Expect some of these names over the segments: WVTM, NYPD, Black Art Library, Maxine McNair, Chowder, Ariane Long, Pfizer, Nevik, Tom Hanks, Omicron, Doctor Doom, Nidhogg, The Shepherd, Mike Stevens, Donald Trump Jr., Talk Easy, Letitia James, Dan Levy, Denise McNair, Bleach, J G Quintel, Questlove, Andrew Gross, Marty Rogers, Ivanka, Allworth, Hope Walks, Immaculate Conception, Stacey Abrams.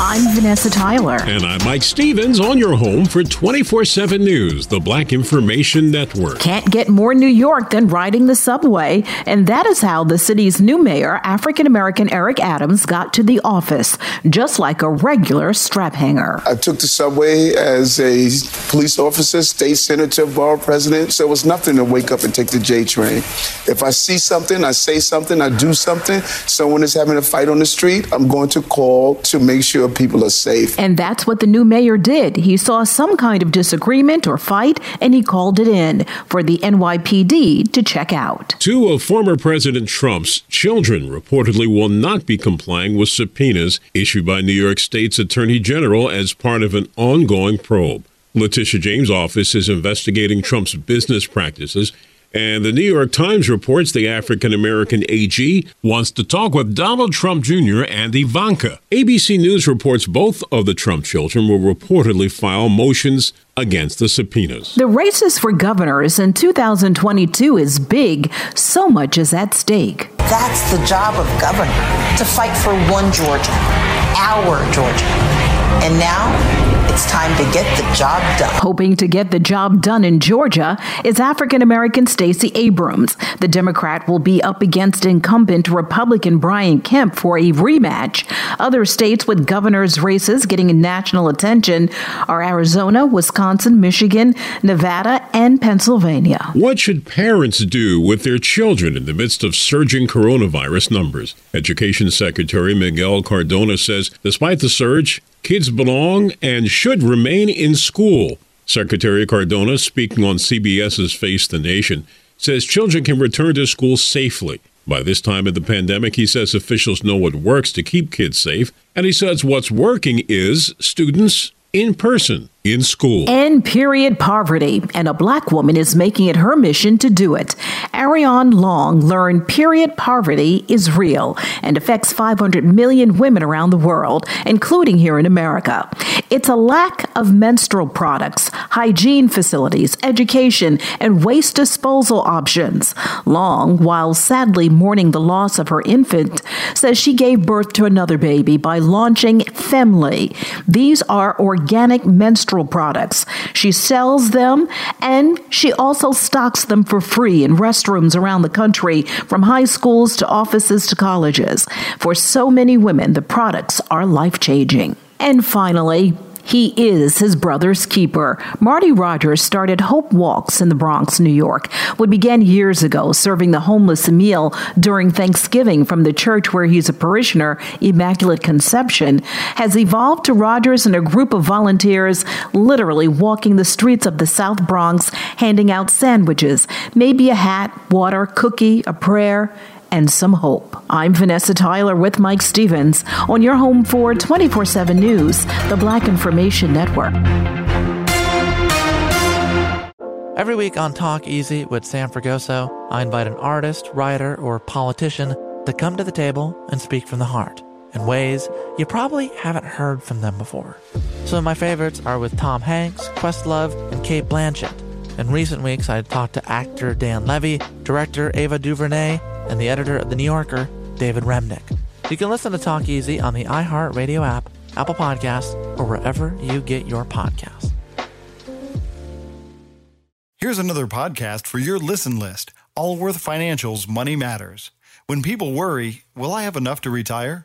I'm Vanessa Tyler. And I'm Mike Stevens, on your home for 24/7 news, the Black Information Network. Can't get more New York than riding the subway, and that is how the city's new mayor, African-American Eric Adams, got to the office, just like a regular strap hanger. I took the subway as a police officer, state senator, borough president, so it was nothing to wake up and take the J train. If I see something, I say something, I do something, someone is having a fight on the street, I'm going to call to make sure people are safe. And that's what the new mayor did. He saw some kind of disagreement or fight, and he called it in for the NYPD to check out. Two of former President Trump's children reportedly will not be complying with subpoenas issued by New York State's Attorney General as part of an ongoing probe. Letitia James' office is investigating Trump's business practices, and the New York Times reports the African-American AG wants to talk with Donald Trump Jr. and Ivanka. ABC News reports both of the Trump children will reportedly file motions against the subpoenas. The races for governors in 2022 is big. So much is at stake. That's the job of governor, to fight for one Georgia, our Georgia. And now it's time to get the job done. Hoping to get the job done in Georgia is African-American Stacey Abrams. The Democrat will be up against incumbent Republican Brian Kemp for a rematch. Other states with governors' races getting national attention are Arizona, Wisconsin, Michigan, Nevada, and Pennsylvania. What should parents do with their children in the midst of surging coronavirus numbers? Education Secretary Miguel Cardona says despite the surge, kids belong and should remain in school. Secretary Cardona, speaking on CBS's Face the Nation, says children can return to school safely. By this time of the pandemic, he says officials know what works to keep kids safe, and he says what's working is students in person, in school. End period poverty, and a Black woman is making it her mission to do it. Ariane Long learned period poverty is real and affects 500 million women around the world, including here in America. It's a lack of menstrual products, hygiene facilities, education, and waste disposal options. Long, while sadly mourning the loss of her infant, says she gave birth to another baby by launching Femly. These are organic menstrual products. She sells them, and she also stocks them for free in restrooms around the country, from high schools to offices to colleges. For so many women, the products are life-changing. And finally, he is his brother's keeper. Marty Rogers started Hope Walks in the Bronx, New York, which began years ago, serving the homeless a meal during Thanksgiving from the church where he's a parishioner, Immaculate Conception, has evolved to Rogers and a group of volunteers literally walking the streets of the South Bronx, handing out sandwiches, maybe a hat, water, cookie, a prayer, and some hope. I'm Vanessa Tyler with Mike Stevens on your home for 24/7 News, the Black Information Network. Every week on Talk Easy with Sam Fragoso, I invite an artist, writer, or politician to come to the table and speak from the heart in ways you probably haven't heard from them before. Some of my favorites are with Tom Hanks, Questlove, and Cate Blanchett. In recent weeks, I talked to actor Dan Levy, director Ava DuVernay, and the editor of The New Yorker, David Remnick. You can listen to Talk Easy on the iHeartRadio app, Apple Podcasts, or wherever you get your podcasts. Here's another podcast for your listen list, Allworth Financial's Money Matters. When people worry, will I have enough to retire?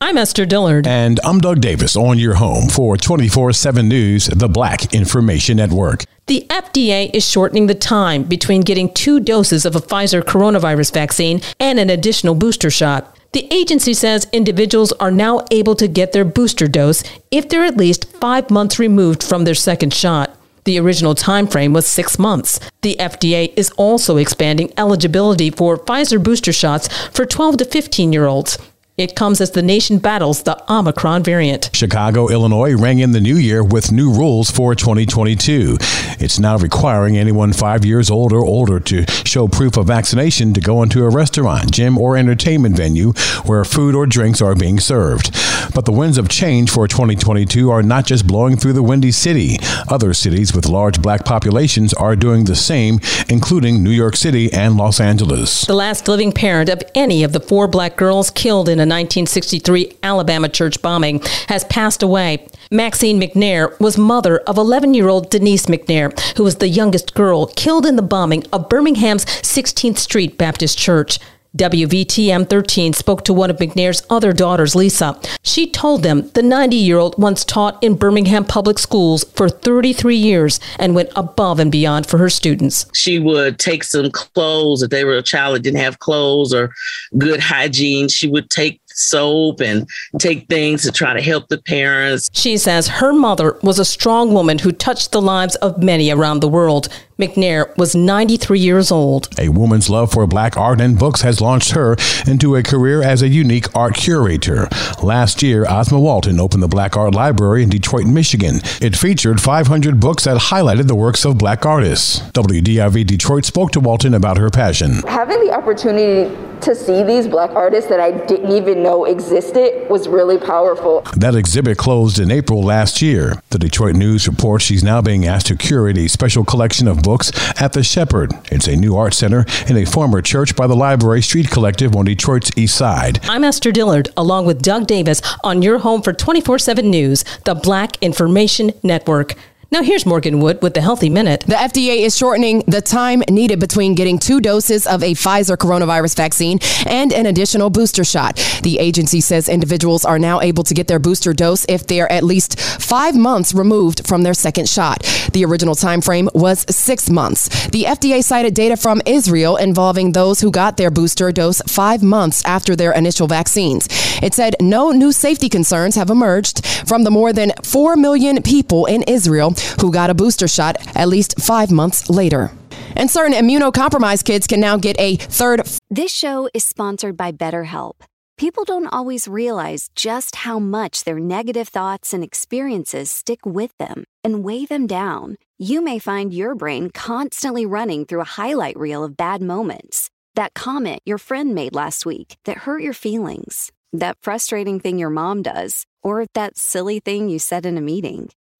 I'm Esther Dillard. And I'm Doug Davis, on your home for 24/7 News, the Black Information Network. The FDA is shortening the time between getting two doses of a Pfizer coronavirus vaccine and an additional booster shot. The agency says individuals are now able to get their booster dose if they're at least 5 months removed from their second shot. The original time frame was 6 months. The FDA is also expanding eligibility for Pfizer booster shots for 12 to 15-year-olds. It comes as the nation battles the Omicron variant. Chicago, Illinois rang in the new year with new rules for 2022. It's now requiring anyone 5 years old or older to show proof of vaccination to go into a restaurant, gym, or entertainment venue where food or drinks are being served. But the winds of change for 2022 are not just blowing through the Windy City. Other cities with large black populations are doing the same, including New York City and Los Angeles. The last living parent of any of the four black girls killed in a 1963 Alabama church bombing has passed away. Maxine McNair was mother of 11-year-old Denise McNair, who was the youngest girl killed in the bombing of Birmingham's 16th Street Baptist Church. WVTM 13 spoke to one of McNair's other daughters, Lisa. She told them the 90-year-old once taught in Birmingham public schools for 33 years and went above and beyond for her students. She would take some clothes. If they were a child that didn't have clothes or good hygiene, she would take soap and take things to try to help the parents. She says her mother was a strong woman who touched the lives of many around the world. McNair was 93 years old. A woman's love for black art and books has launched her into a career as a unique art curator. Last year, Osma Walton opened the Black Art Library in Detroit, Michigan. It featured 500 books that highlighted the works of black artists. WDIV Detroit spoke to Walton about her passion. Having the opportunity to see these black artists that I didn't even know existed was really powerful. That exhibit closed in April last year. The Detroit News reports she's now being asked to curate a special collection of books at The Shepherd. It's a new art center in a former church by the Library Street Collective on Detroit's East Side. I'm Esther Dillard, along with Doug Davis, on your home for 24/7 news, the Black Information Network. Now here's Morgan Wood with the Healthy Minute. The FDA is shortening the time needed between getting two doses of a Pfizer coronavirus vaccine and an additional booster shot. The agency says individuals are now able to get their booster dose if they're at least 5 months removed from their second shot. The original time frame was 6 months. The FDA cited data from Israel involving those who got their booster dose 5 months after their initial vaccines. It said no new safety concerns have emerged from the more than 4 million people in Israel who got a booster shot at least 5 months later. And certain immunocompromised kids can now get a third. This show is sponsored by BetterHelp. People don't always realize just how much their negative thoughts and experiences stick with them and weigh them down. You may find your brain constantly running through a highlight reel of bad moments. That comment your friend made last week that hurt your feelings. That frustrating thing your mom does. Or that silly thing you said in a meeting.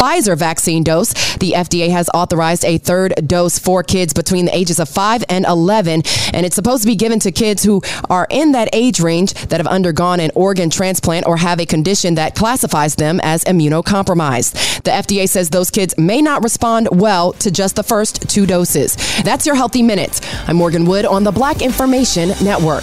Pfizer vaccine dose. The FDA has authorized a third dose for kids between the ages of 5 and 11, and it's supposed to be given to kids who are in that age range that have undergone an organ transplant or have a condition that classifies them as immunocompromised. The FDA says those kids may not respond well to just the first two doses. That's your Healthy Minutes. I'm Morgan Wood on the Black Information Network.